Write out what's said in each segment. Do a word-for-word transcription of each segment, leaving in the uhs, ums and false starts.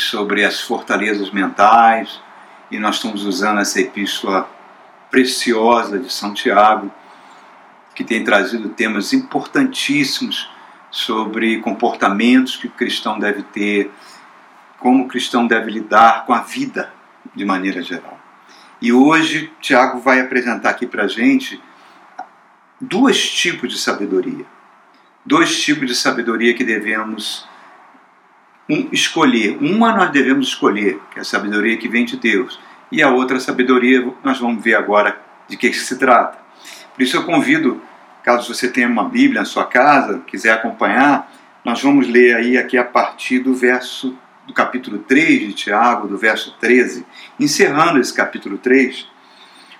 sobre as fortalezas mentais, e nós estamos usando essa epístola preciosa de São Tiago, que tem trazido temas importantíssimos sobre comportamentos que o cristão deve ter, como o cristão deve lidar com a vida de maneira geral. E hoje Tiago vai apresentar aqui para a gente dois tipos de sabedoria, dois tipos de sabedoria que devemos Um, escolher. Uma nós devemos escolher, que é a sabedoria que vem de Deus, e a outra sabedoria nós vamos ver agora de que se trata. Por isso eu convido, caso você tenha uma Bíblia na sua casa, quiser acompanhar, nós vamos ler aí aqui a partir do verso do capítulo três de Tiago, do verso treze, encerrando esse capítulo três,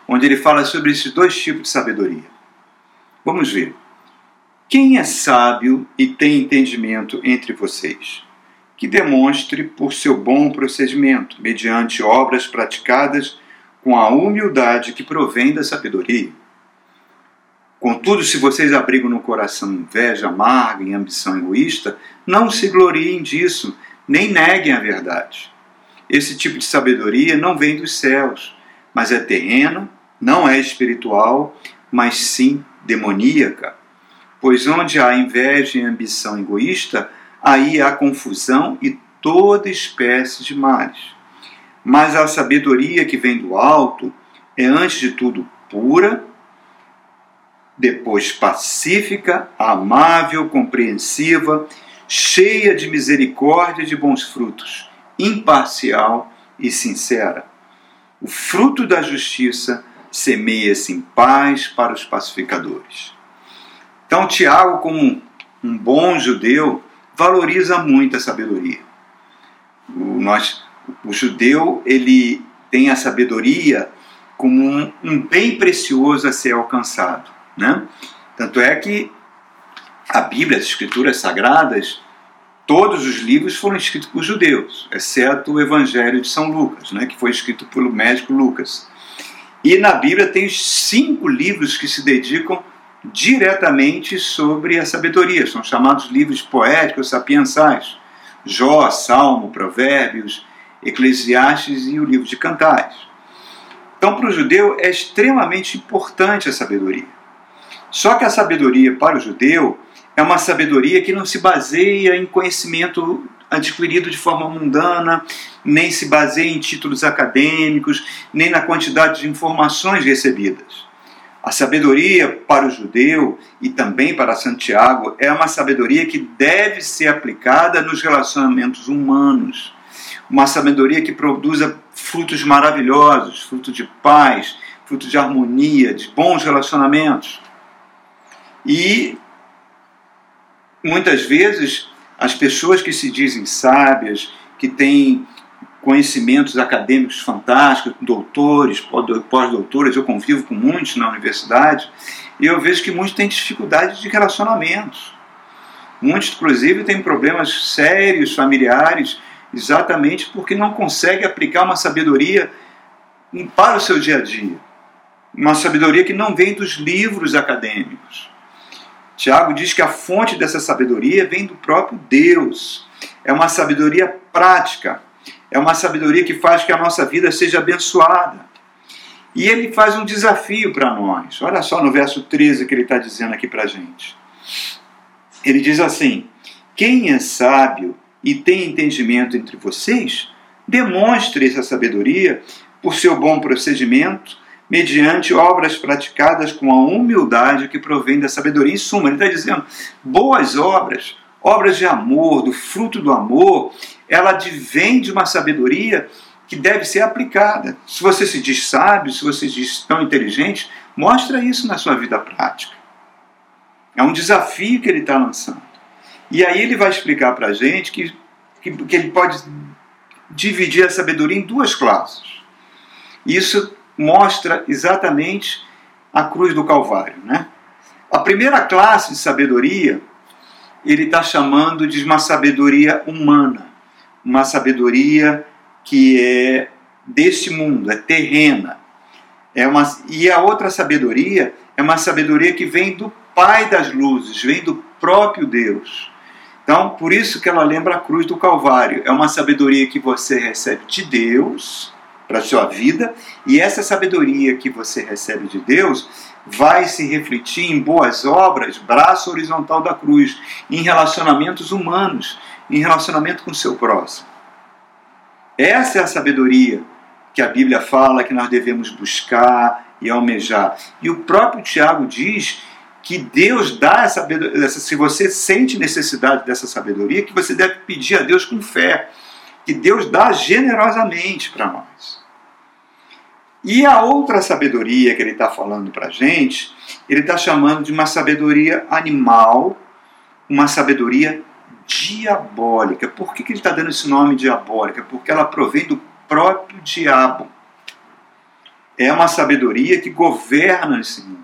onde ele fala sobre esses dois tipos de sabedoria. Vamos ver. Quem é sábio e tem entendimento entre vocês? Que demonstre por seu bom procedimento, mediante obras praticadas com a humildade que provém da sabedoria. Contudo, se vocês abrigam no coração inveja amarga e ambição egoísta, não se gloriem disso, nem neguem a verdade. Esse tipo de sabedoria não vem dos céus, mas é terrena, não é espiritual, mas sim demoníaca. Pois onde há inveja e ambição egoísta, aí há confusão e toda espécie de males. Mas a sabedoria que vem do alto é, antes de tudo, pura, depois pacífica, amável, compreensiva, cheia de misericórdia e de bons frutos, imparcial e sincera. O fruto da justiça semeia-se em paz para os pacificadores. Então, Tiago, como um bom judeu, valoriza muito a sabedoria. O, nós, o judeu, ele tem a sabedoria como um, um bem precioso a ser alcançado, né? Tanto é que a Bíblia, as Escrituras Sagradas, todos os livros foram escritos por judeus, exceto o Evangelho de São Lucas, né, que foi escrito pelo médico Lucas. E na Bíblia tem cinco livros que se dedicam diretamente sobre a sabedoria, são chamados livros poéticos sapiensais: Jó, Salmo, Provérbios, Eclesiastes e o livro de Cantares. Então, para o judeu é extremamente importante a sabedoria. Só que a sabedoria para o judeu é uma sabedoria que não se baseia em conhecimento adquirido de forma mundana, nem se baseia em títulos acadêmicos, nem na quantidade de informações recebidas. A sabedoria para o judeu e também para Santiago é uma sabedoria que deve ser aplicada nos relacionamentos humanos. Uma sabedoria que produza frutos maravilhosos, fruto de paz, fruto de harmonia, de bons relacionamentos. E muitas vezes as pessoas que se dizem sábias, que têm conhecimentos acadêmicos fantásticos, doutores, pós-doutores, eu convivo com muitos na universidade, e eu vejo que muitos têm dificuldades de relacionamentos. Muitos, inclusive, têm problemas sérios, familiares, exatamente porque não conseguem aplicar uma sabedoria para o seu dia a dia. Uma sabedoria que não vem dos livros acadêmicos. Tiago diz que a fonte dessa sabedoria vem do próprio Deus. É uma sabedoria prática. É uma sabedoria que faz que a nossa vida seja abençoada. E ele faz um desafio para nós. Olha só no verso treze que ele está dizendo aqui para a gente. Ele diz assim: quem é sábio e tem entendimento entre vocês, demonstre essa sabedoria por seu bom procedimento, mediante obras praticadas com a humildade que provém da sabedoria. Em suma, ele está dizendo, boas obras, obras de amor, do fruto do amor, ela advém de uma sabedoria que deve ser aplicada. Se você se diz sábio, se você se diz tão inteligente, mostra isso na sua vida prática. É um desafio que ele está lançando. E aí ele vai explicar para a gente que, que, que ele pode dividir a sabedoria em duas classes. Isso mostra exatamente a cruz do Calvário, né? A primeira classe de sabedoria, ele está chamando de uma sabedoria humana. Uma sabedoria que é deste mundo, é terrena. É uma, e a outra sabedoria é uma sabedoria que vem do Pai das Luzes, vem do próprio Deus. Então, por isso que ela lembra a cruz do Calvário. É uma sabedoria que você recebe de Deus para a sua vida, e essa sabedoria que você recebe de Deus vai se refletir em boas obras, braço horizontal da cruz, em relacionamentos humanos, em relacionamento com o seu próximo. Essa é a sabedoria que a Bíblia fala que nós devemos buscar e almejar. E o próprio Tiago diz que Deus dá essa sabedoria. Se você sente necessidade dessa sabedoria, que você deve pedir a Deus com fé, que Deus dá generosamente para nós. E a outra sabedoria que ele está falando para a gente, ele está chamando de uma sabedoria animal, uma sabedoria diabólica. Por que que ele está dando esse nome diabólica? Porque ela provém do próprio diabo. É uma sabedoria que governa esse mundo.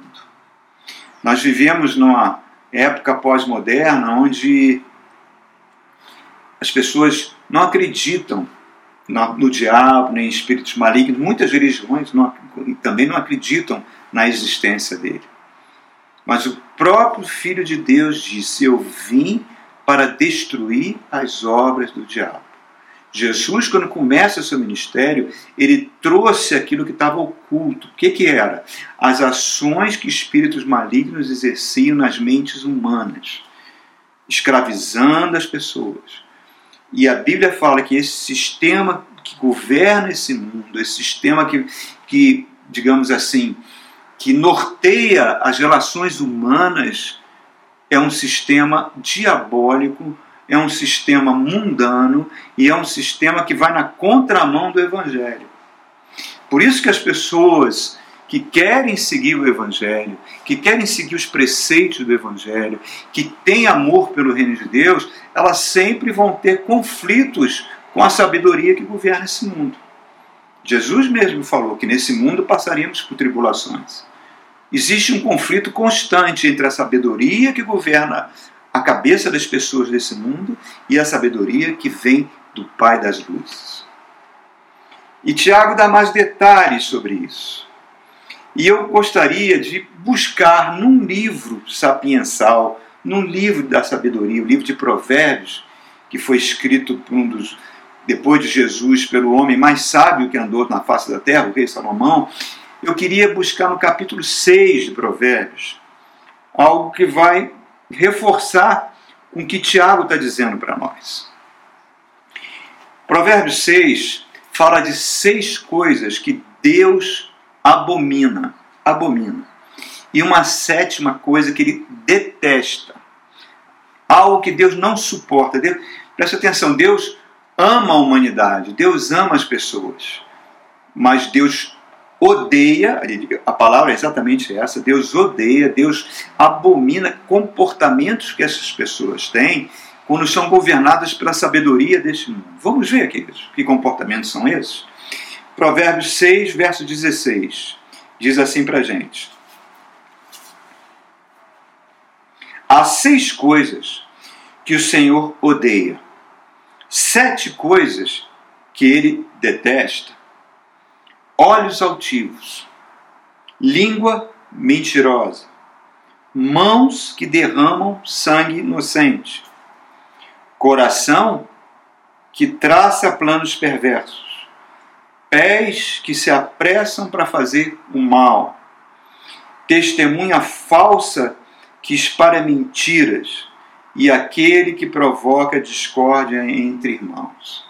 Nós vivemos numa época pós-moderna onde as pessoas não acreditam no, no diabo, nem em espíritos malignos. Muitas religiões não, também não acreditam na existência dele. Mas o próprio Filho de Deus disse: eu vim para destruir as obras do diabo. Jesus, quando começa o seu ministério, ele trouxe aquilo que estava oculto. O que que era? As ações que espíritos malignos exerciam nas mentes humanas, escravizando as pessoas. E a Bíblia fala que esse sistema que governa esse mundo, esse sistema que, que digamos assim, que norteia as relações humanas, é um sistema diabólico, é um sistema mundano e é um sistema que vai na contramão do Evangelho. Por isso que as pessoas que querem seguir o Evangelho, que querem seguir os preceitos do Evangelho, que têm amor pelo reino de Deus, elas sempre vão ter conflitos com a sabedoria que governa esse mundo. Jesus mesmo falou que nesse mundo passaríamos por tribulações. Existe um conflito constante entre a sabedoria que governa a cabeça das pessoas desse mundo e a sabedoria que vem do Pai das Luzes. E Tiago dá mais detalhes sobre isso. E eu gostaria de buscar num livro sapiensal, num livro da sabedoria, o livro de Provérbios, que foi escrito por um dos, depois de Jesus, pelo homem mais sábio que andou na face da terra, o rei Salomão. Eu queria buscar no capítulo seis de Provérbios algo que vai reforçar com o que Tiago está dizendo para nós. Provérbios seis fala de seis coisas que Deus abomina, abomina. E uma sétima coisa que ele detesta. Algo que Deus não suporta. Deus, presta atenção, Deus ama a humanidade, Deus ama as pessoas. Mas Deus odeia, a palavra é exatamente essa, Deus odeia, Deus abomina comportamentos que essas pessoas têm quando são governadas pela sabedoria deste mundo. Vamos ver aqui que comportamentos são esses? Provérbios seis, verso dezesseis, diz assim para a gente: há seis coisas que o Senhor odeia, sete coisas que ele detesta: olhos altivos, língua mentirosa, mãos que derramam sangue inocente, coração que traça planos perversos, pés que se apressam para fazer o mal, testemunha falsa que espalha mentiras e aquele que provoca discórdia entre irmãos.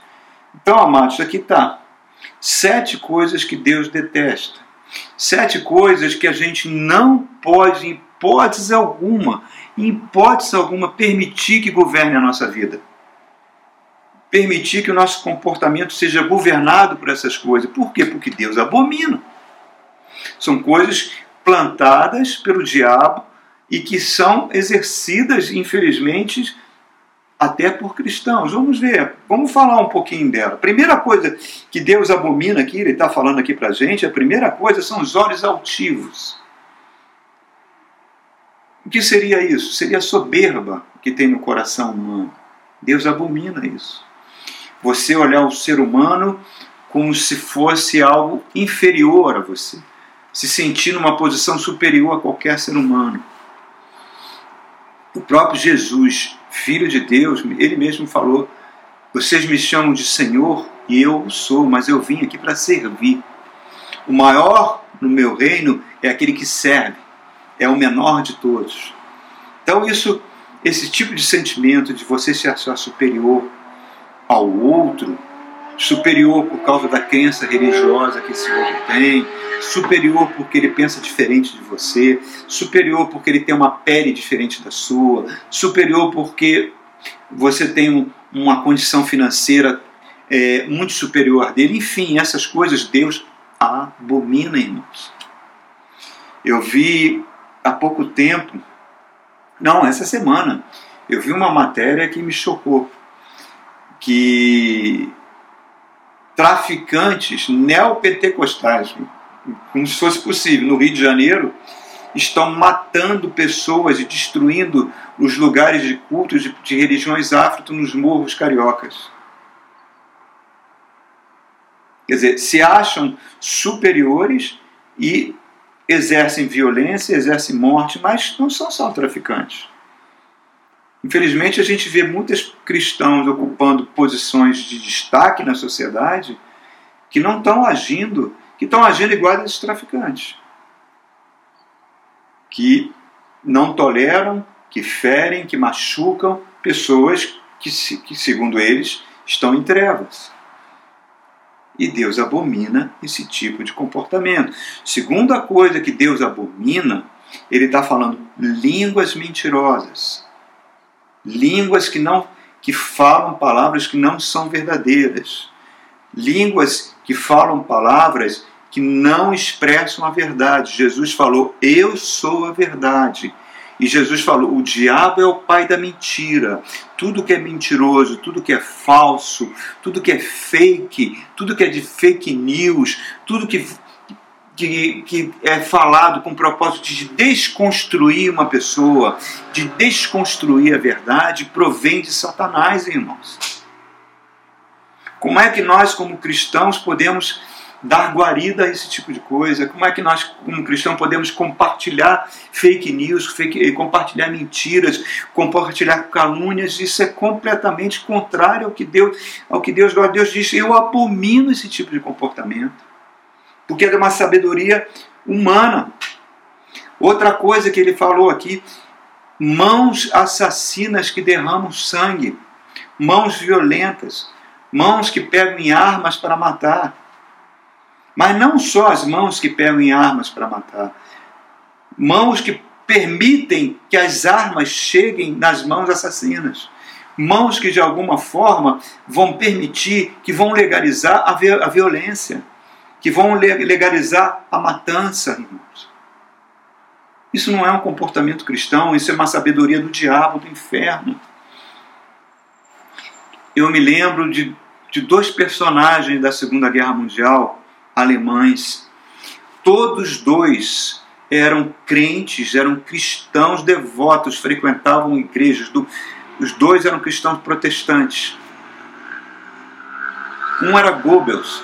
Então, amados, isso aqui está. Sete coisas que Deus detesta. Sete coisas que a gente não pode, em hipótese alguma, em hipótese alguma, permitir que governe a nossa vida. Permitir que o nosso comportamento seja governado por essas coisas. Por quê? Porque Deus abomina. São coisas plantadas pelo diabo e que são exercidas, infelizmente, até por cristãos. Vamos ver, vamos falar um pouquinho dela. A primeira coisa que Deus abomina aqui, ele está falando aqui para a gente, a primeira coisa são os olhos altivos. O que seria isso? Seria a soberba que tem no coração humano. Deus abomina isso. Você olhar o ser humano como se fosse algo inferior a você, se sentir numa posição superior a qualquer ser humano. O próprio Jesus, filho de Deus, ele mesmo falou, vocês me chamam de Senhor e eu sou, mas eu vim aqui para servir. O maior no meu reino é aquele que serve, é o menor de todos. Então isso, esse tipo de sentimento de você se achar superior ao outro, superior por causa da crença religiosa que esse outro tem, superior porque ele pensa diferente de você, superior porque ele tem uma pele diferente da sua, superior porque você tem um, uma condição financeira é, muito superior dele. Enfim, essas coisas Deus abomina, irmãos. Eu vi há pouco tempo, não, essa semana, eu vi uma matéria que me chocou, que traficantes neopentecostais, como se fosse possível, no Rio de Janeiro, estão matando pessoas e destruindo os lugares de culto de, de religiões afro nos morros cariocas. Quer dizer, se acham superiores e exercem violência, exercem morte, mas não são só traficantes. Infelizmente, a gente vê muitos cristãos ocupando posições de destaque na sociedade que não estão agindo, que estão agindo igual a esses traficantes, que não toleram, que ferem, que machucam pessoas que, que, segundo eles, estão em trevas. E Deus abomina esse tipo de comportamento. Segunda coisa que Deus abomina, ele está falando línguas mentirosas. Línguas que, não, que falam palavras que não são verdadeiras. Línguas que falam palavras que não expressam a verdade. Jesus falou, eu sou a verdade. E Jesus falou, o diabo é o pai da mentira. Tudo que é mentiroso, tudo que é falso, tudo que é fake, tudo que é de fake news, tudo que, que, que é falado com o propósito de desconstruir uma pessoa, de desconstruir a verdade, provém de Satanás, irmãos. Como é que nós, como cristãos, podemos dar guarida a esse tipo de coisa? Como é que nós, como cristãos, podemos compartilhar fake news, fake, compartilhar mentiras, compartilhar calúnias? Isso é completamente contrário ao que Deus, ao que Deus, Deus diz. Eu abomino esse tipo de comportamento, porque é de uma sabedoria humana. Outra coisa que ele falou aqui, mãos assassinas que derramam sangue, mãos violentas, mãos que pegam em armas para matar. Mas não só as mãos que pegam em armas para matar, mãos que permitem que as armas cheguem nas mãos assassinas, mãos que de alguma forma vão permitir, que vão legalizar a violência, que vão legalizar a matança, irmãos. Isso não é um comportamento cristão, isso é uma sabedoria do diabo, do inferno. Eu me lembro de, de dois personagens da Segunda Guerra Mundial, alemães. Todos dois eram crentes, eram cristãos devotos, frequentavam igrejas. Do, os dois eram cristãos protestantes. Um era Goebbels,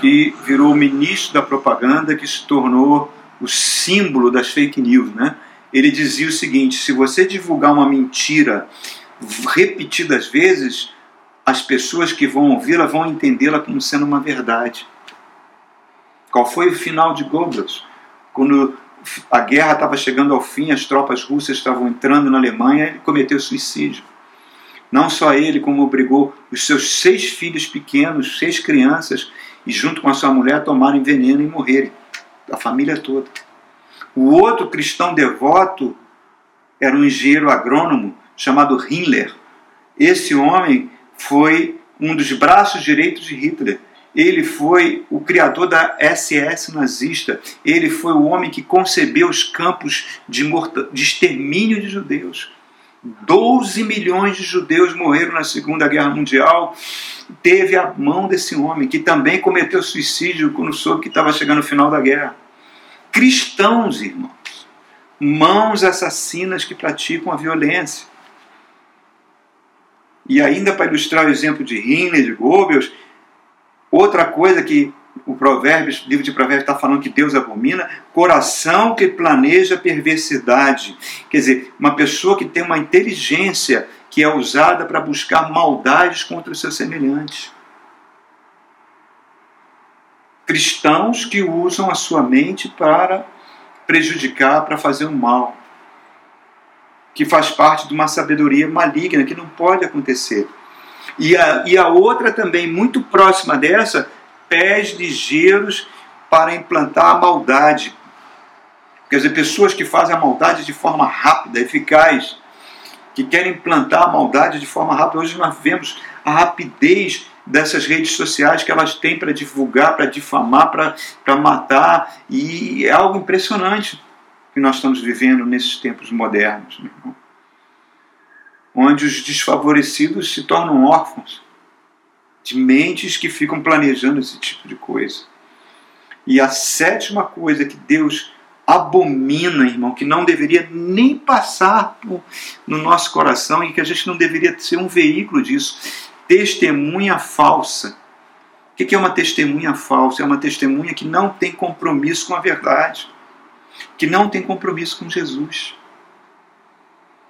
que virou ministro da propaganda, que se tornou o símbolo das fake news, né? Ele dizia o seguinte, se você divulgar uma mentira repetidas vezes, as pessoas que vão ouvi-la vão entendê-la como sendo uma verdade. Qual foi o final de Goebbels? Quando a guerra estava chegando ao fim, as tropas russas estavam entrando na Alemanha, ele cometeu suicídio. Não só ele, como obrigou os seus seis filhos pequenos, seis crianças, e junto com a sua mulher, tomarem veneno e morrerem. A família toda. O outro cristão devoto era um engenheiro agrônomo chamado Himmler. Esse homem foi um dos braços direitos de Hitler. Ele foi o criador da S S nazista. Ele foi o homem que concebeu os campos de, morta... de extermínio de judeus. doze milhões de judeus morreram na Segunda Guerra Mundial. Teve a mão desse homem, que também cometeu suicídio quando soube que estava chegando o final da guerra. Cristãos, irmãos. Mãos assassinas que praticam a violência. E ainda para ilustrar o exemplo de Hitler, de Goebbels, outra coisa que o Provérbios, livro de Provérbios está falando que Deus abomina, coração que planeja perversidade. Quer dizer, uma pessoa que tem uma inteligência que é usada para buscar maldades contra os seus semelhantes. Cristãos que usam a sua mente para prejudicar, para fazer o mal, que faz parte de uma sabedoria maligna, que não pode acontecer. E a, e a outra também, muito próxima dessa, pés ligeiros para implantar a maldade. Quer dizer, pessoas que fazem a maldade de forma rápida, eficaz, que querem implantar a maldade de forma rápida. Hoje nós vemos a rapidez dessas redes sociais que elas têm para divulgar, para difamar, para matar, e é algo impressionante que nós estamos vivendo nesses tempos modernos, meu irmão, onde os desfavorecidos se tornam órfãos de mentes que ficam planejando esse tipo de coisa. E a sétima coisa que Deus abomina, irmão, que não deveria nem passar por, no nosso coração, e que a gente não deveria ser um veículo disso: testemunha falsa. O que é uma testemunha falsa? É uma testemunha que não tem compromisso com a verdade, que não tem compromisso com Jesus,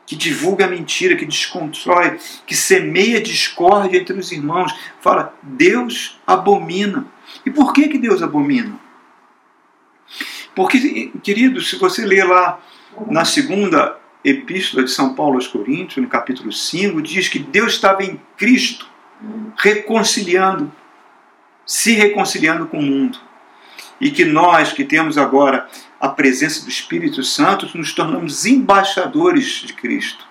que divulga a mentira, que desconstrói, que semeia discórdia entre os irmãos. Fala, Deus abomina. E por que, que Deus abomina? Porque, querido, se você ler lá na segunda epístola de São Paulo aos Coríntios, no capítulo cinco, diz que Deus estava em Cristo reconciliando, se reconciliando com o mundo. E que nós, que temos agora a presença do Espírito Santo, nos tornamos embaixadores de Cristo.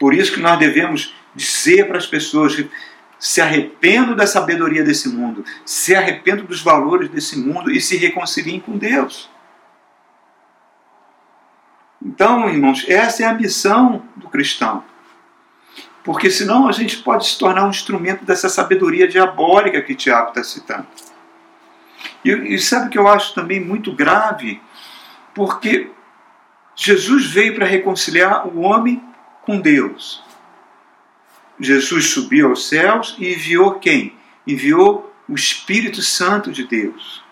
Por isso que nós devemos dizer para as pessoas: se arrependo da sabedoria desse mundo, se arrependo dos valores desse mundo e se reconciliem com Deus. Então, irmãos, essa é a missão do cristão. Porque senão a gente pode se tornar um instrumento dessa sabedoria diabólica que Tiago está citando. E sabe o que eu acho também muito grave? Porque Jesus veio para reconciliar o homem com Deus. Jesus subiu aos céus e enviou quem? Enviou o Espírito Santo de Deus.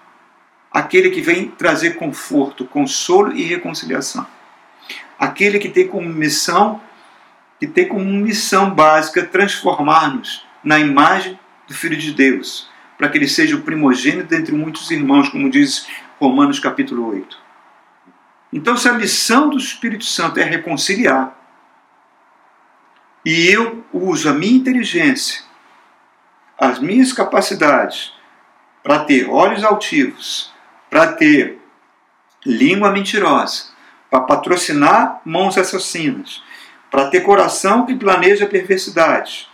Aquele que vem trazer conforto, consolo e reconciliação. Aquele que tem como missão, que tem como missão básica transformar-nos na imagem do Filho de Deus, para que ele seja o primogênito entre muitos irmãos, como diz Romanos capítulo oito. Então, se a missão do Espírito Santo é reconciliar, e eu uso a minha inteligência, as minhas capacidades, para ter olhos altivos, para ter língua mentirosa, para patrocinar mãos assassinas, para ter coração que planeja perversidade,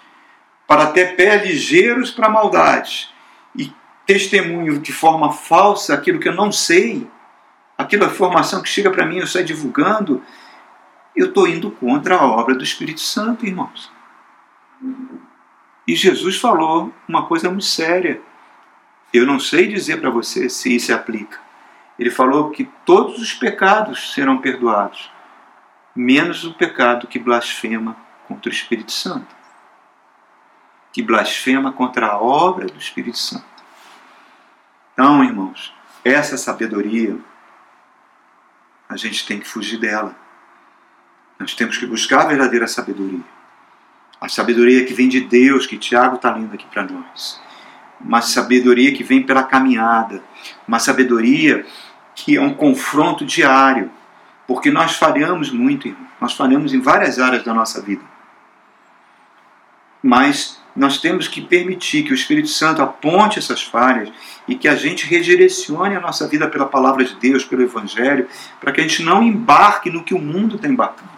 para ter pés ligeiros para maldade, e testemunho de forma falsa aquilo que eu não sei, aquela informação que chega para mim eu saio divulgando, eu estou indo contra a obra do Espírito Santo, irmãos. E Jesus falou uma coisa muito séria. Eu não sei dizer para você se isso se aplica. Ele falou que todos os pecados serão perdoados, menos o pecado que blasfema contra o Espírito Santo, que blasfema contra a obra do Espírito Santo. Então, irmãos, essa sabedoria, a gente tem que fugir dela. Nós temos que buscar a verdadeira sabedoria. A sabedoria que vem de Deus, que Tiago está lendo aqui para nós. Uma sabedoria que vem pela caminhada. Uma sabedoria que é um confronto diário. Porque nós falhamos muito, irmão. Nós falhamos em várias áreas da nossa vida. Mas nós temos que permitir que o Espírito Santo aponte essas falhas e que a gente redirecione a nossa vida pela palavra de Deus, pelo Evangelho, para que a gente não embarque no que o mundo está embarcando.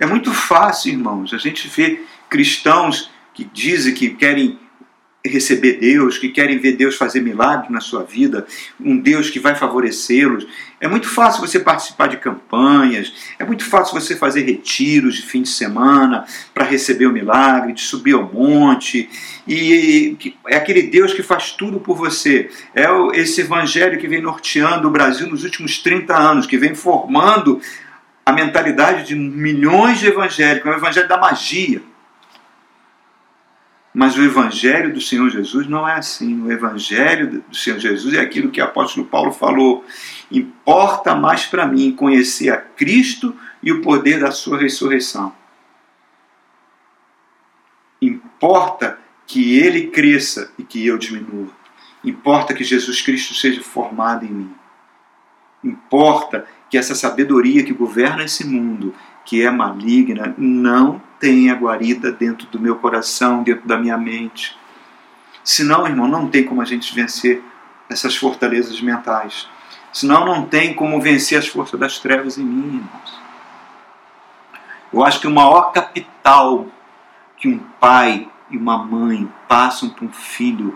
É muito fácil, irmãos, a gente ver cristãos que dizem que querem receber Deus, que querem ver Deus fazer milagre na sua vida, um Deus que vai favorecê-los. É muito fácil você participar de campanhas, é muito fácil você fazer retiros de fim de semana para receber o milagre, de subir ao monte, e é aquele Deus que faz tudo por você. É esse evangelho que vem norteando o Brasil nos últimos trinta anos, que vem formando a mentalidade de milhões de evangélicos, é o evangelho da magia. Mas o Evangelho do Senhor Jesus não é assim. O Evangelho do Senhor Jesus é aquilo que o apóstolo Paulo falou. Importa mais para mim conhecer a Cristo e o poder da sua ressurreição. Importa que Ele cresça e que eu diminua. Importa que Jesus Cristo seja formado em mim. Importa que essa sabedoria que governa esse mundo, que é maligna, não tenha guarida dentro do meu coração, dentro da minha mente. Senão, irmão, não tem como a gente vencer essas fortalezas mentais. Senão, não tem como vencer as forças das trevas em mim, irmãos. Eu acho que o maior capital que um pai e uma mãe passam para um filho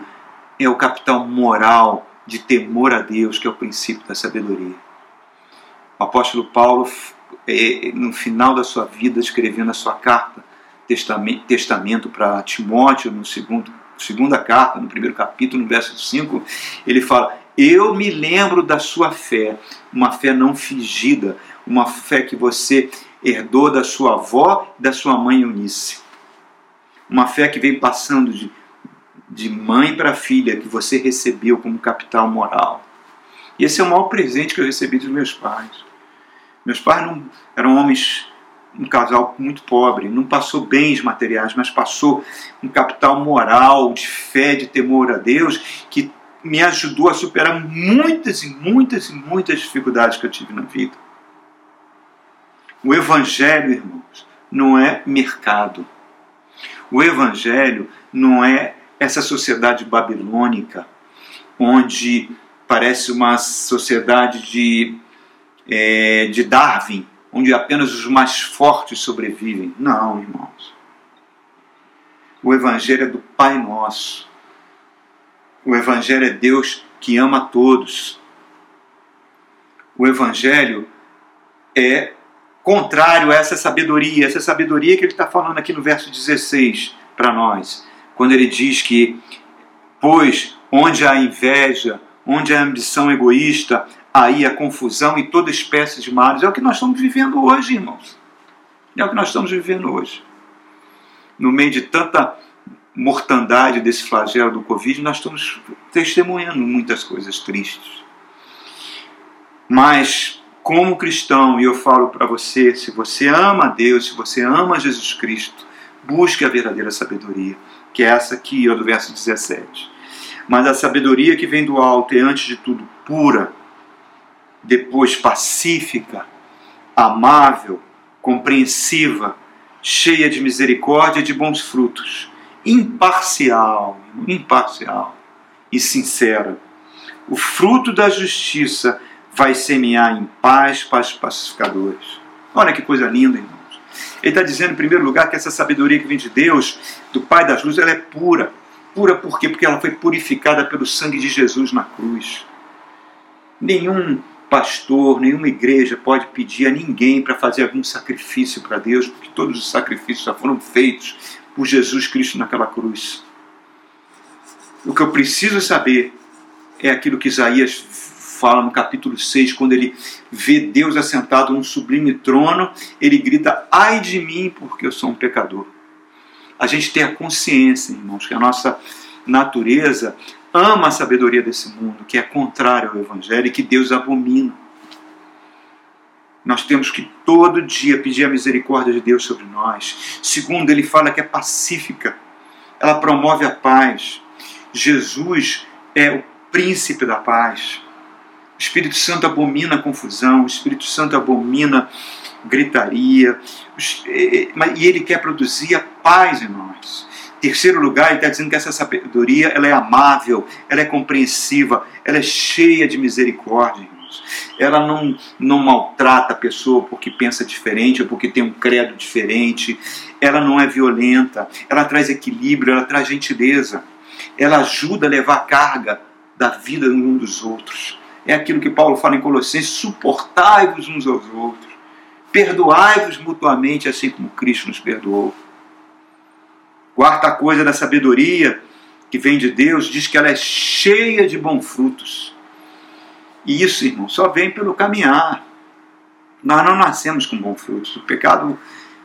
é o capital moral de temor a Deus, que é o princípio da sabedoria. O apóstolo Paulo, no final da sua vida, escrevendo a sua carta, testamento para Timóteo, no segundo, segunda carta, no primeiro capítulo, no verso cinco, ele fala: eu me lembro da sua fé, uma fé não fingida, uma fé que você herdou da sua avó e da sua mãe Eunice. Uma fé que vem passando de, de mãe para filha, que você recebeu como capital moral. E esse é o maior presente que eu recebi dos meus pais. Meus pais não, eram homens, um casal muito pobre, não passou bens materiais, mas passou um capital moral, de fé, de temor a Deus, que me ajudou a superar muitas e muitas e muitas dificuldades que eu tive na vida. O Evangelho, irmãos, não é mercado. O Evangelho não é essa sociedade babilônica, onde parece uma sociedade de... É, de Darwin, onde apenas os mais fortes sobrevivem. Não, irmãos. O Evangelho é do Pai Nosso. O Evangelho é Deus que ama a todos. O Evangelho é contrário a essa sabedoria, essa sabedoria que ele está falando aqui no verso dezesseis para nós, quando ele diz que, pois, onde há inveja, onde há ambição egoísta, aí a confusão e toda espécie de males. É o que nós estamos vivendo hoje, irmãos. É o que nós estamos vivendo hoje. No meio de tanta mortandade desse flagelo do Covid, nós estamos testemunhando muitas coisas tristes. Mas, como cristão, e eu falo para você, se você ama a Deus, se você ama Jesus Cristo, busque a verdadeira sabedoria, que é essa aqui, ó, do verso dezessete. Mas a sabedoria que vem do alto é, antes de tudo, pura, depois pacífica, amável, compreensiva, cheia de misericórdia e de bons frutos, imparcial, imparcial e sincera. O fruto da justiça vai semear em paz para os pacificadores. Olha que coisa linda, irmãos. Ele está dizendo, em primeiro lugar, que essa sabedoria que vem de Deus, do Pai das Luzes, ela é pura. Pura por quê? Porque ela foi purificada pelo sangue de Jesus na cruz. Nenhum pastor, nenhuma igreja pode pedir a ninguém para fazer algum sacrifício para Deus, porque todos os sacrifícios já foram feitos por Jesus Cristo naquela cruz. O que eu preciso saber é aquilo que Isaías fala no capítulo seis, quando ele vê Deus assentado num sublime trono, ele grita: ai de mim, porque eu sou um pecador. A gente tem a consciência, irmãos, que a nossa natureza ama a sabedoria desse mundo, que é contrária ao Evangelho e que Deus abomina. Nós temos que todo dia pedir a misericórdia de Deus sobre nós. Segundo, ele fala que é pacífica. Ela promove a paz. Jesus é o príncipe da paz. O Espírito Santo abomina a confusão. O Espírito Santo abomina gritaria. E ele quer produzir a paz em nós. Terceiro lugar, ele está dizendo que essa sabedoria ela é amável, ela é compreensiva, ela é cheia de misericórdia, irmãos. Ela não, não maltrata a pessoa porque pensa diferente ou porque tem um credo diferente. Ela não é violenta, ela traz equilíbrio, ela traz gentileza. Ela ajuda a levar a carga da vida um dos outros. É aquilo que Paulo fala em Colossenses: suportai-vos uns aos outros, perdoai-vos mutuamente, assim como Cristo nos perdoou. Quarta coisa da sabedoria que vem de Deus, diz que ela é cheia de bons frutos. E isso, irmão, só vem pelo caminhar. Nós não nascemos com bons frutos. O pecado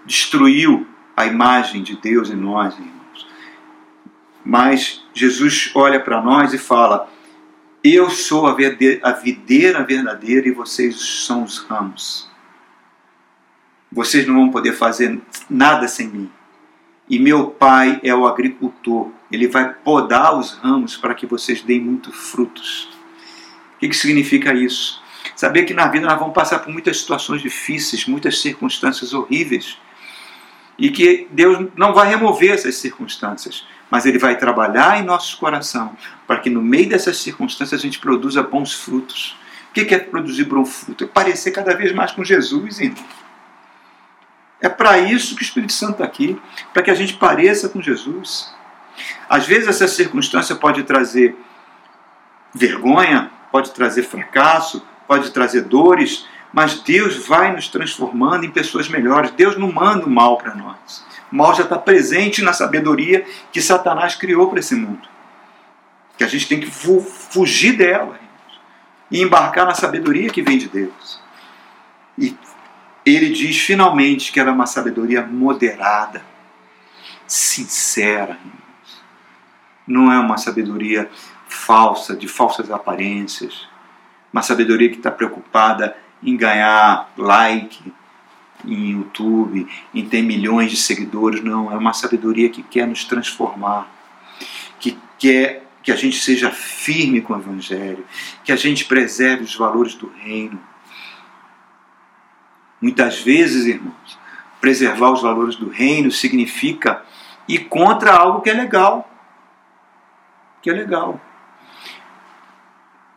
destruiu a imagem de Deus em nós, irmãos. Mas Jesus olha para nós e fala: eu sou a videira verdadeira e vocês são os ramos. Vocês não vão poder fazer nada sem mim. E meu pai é o agricultor. Ele vai podar os ramos para que vocês deem muitos frutos. O que, que significa isso? Saber que na vida nós vamos passar por muitas situações difíceis, muitas circunstâncias horríveis. E que Deus não vai remover essas circunstâncias, mas Ele vai trabalhar em nossos corações para que no meio dessas circunstâncias a gente produza bons frutos. O que é produzir bom fruto? É parecer cada vez mais com Jesus, irmão. É para isso que o Espírito Santo está aqui, para que a gente pareça com Jesus. Às vezes essa circunstância pode trazer vergonha, pode trazer fracasso, pode trazer dores, mas Deus vai nos transformando em pessoas melhores. Deus não manda o mal para nós. O mal já está presente na sabedoria que Satanás criou para esse mundo. Que a gente tem que fu- fugir dela e embarcar na sabedoria que vem de Deus. E Ele diz finalmente que ela é uma sabedoria moderada, sincera. Não é uma sabedoria falsa, de falsas aparências. Uma sabedoria que está preocupada em ganhar like em YouTube, em ter milhões de seguidores. Não, é uma sabedoria que quer nos transformar, que quer que a gente seja firme com o Evangelho, que a gente preserve os valores do reino. Muitas vezes, irmãos, preservar os valores do reino significa ir contra algo que é legal. Que é legal.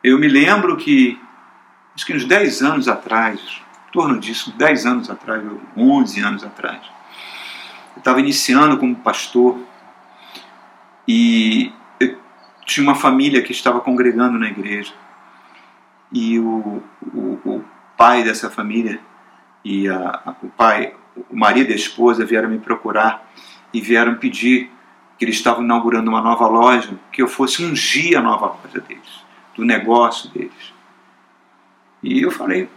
Eu me lembro que acho que uns dez anos atrás, em torno disso, dez anos atrás, onze anos atrás, eu estava iniciando como pastor e eu tinha uma família que estava congregando na igreja e o, o, o pai dessa família e a, a, o pai, o marido e a esposa vieram me procurar e vieram pedir que eles estavam inaugurando uma nova loja, que eu fosse ungir a nova loja deles, do negócio deles. E eu falei: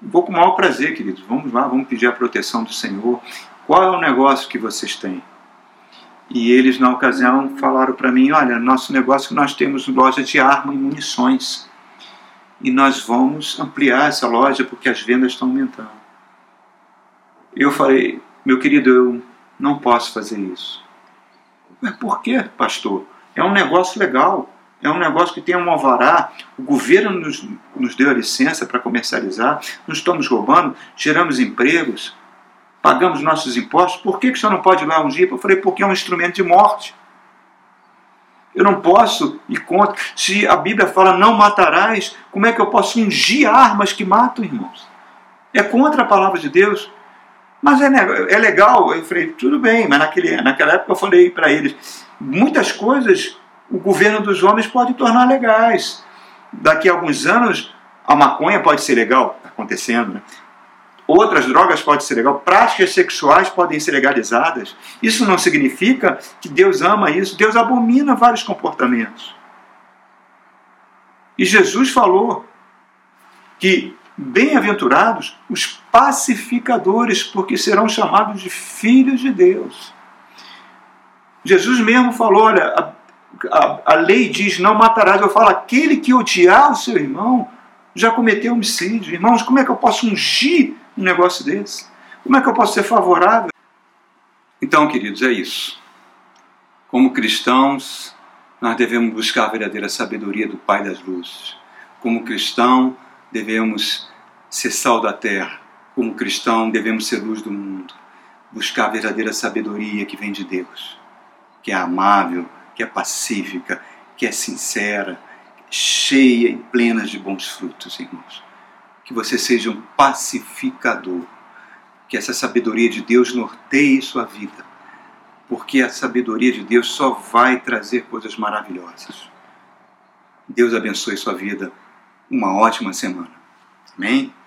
vou com o maior prazer, queridos, vamos lá, vamos pedir a proteção do Senhor. Qual é o negócio que vocês têm? E eles, na ocasião, falaram para mim: olha, nosso negócio, nós temos loja de arma e munições. E nós vamos ampliar essa loja porque as vendas estão aumentando. Eu falei: meu querido, eu não posso fazer isso. Mas por quê, pastor? É um negócio legal. É um negócio que tem um alvará, o governo nos, nos deu a licença para comercializar, não estamos roubando, geramos empregos, pagamos nossos impostos. Por que, que o senhor não pode ir lá ungir? Eu falei: porque é um instrumento de morte. Eu não posso ir contra. Se a Bíblia fala não matarás, como é que eu posso ungir armas que matam, irmãos? É contra a palavra de Deus. Mas é, é legal. Eu falei: tudo bem, mas naquele, naquela época eu falei para eles: muitas coisas o governo dos homens pode tornar legais. Daqui a alguns anos, a maconha pode ser legal, está acontecendo, né? Outras drogas podem ser legais, práticas sexuais podem ser legalizadas. Isso não significa que Deus ama isso. Deus abomina vários comportamentos. E Jesus falou que bem-aventurados os pacificadores, porque serão chamados de filhos de Deus. Jesus mesmo falou: olha, a A, a lei diz não matarás. Eu falo: aquele que odiar o seu irmão já cometeu homicídio. Irmãos, como é que eu posso ungir um negócio desse? Como é que eu posso ser favorável? Então, queridos, é isso. Como cristãos, nós devemos buscar a verdadeira sabedoria do Pai das Luzes. Como cristão, devemos ser sal da terra. Como cristão, devemos ser luz do mundo. Buscar a verdadeira sabedoria que vem de Deus, que é amável, que é pacífica, que é sincera, cheia e plena de bons frutos, irmãos. Que você seja um pacificador, que essa sabedoria de Deus norteie sua vida, porque a sabedoria de Deus só vai trazer coisas maravilhosas. Deus abençoe sua vida. Uma ótima semana. Amém?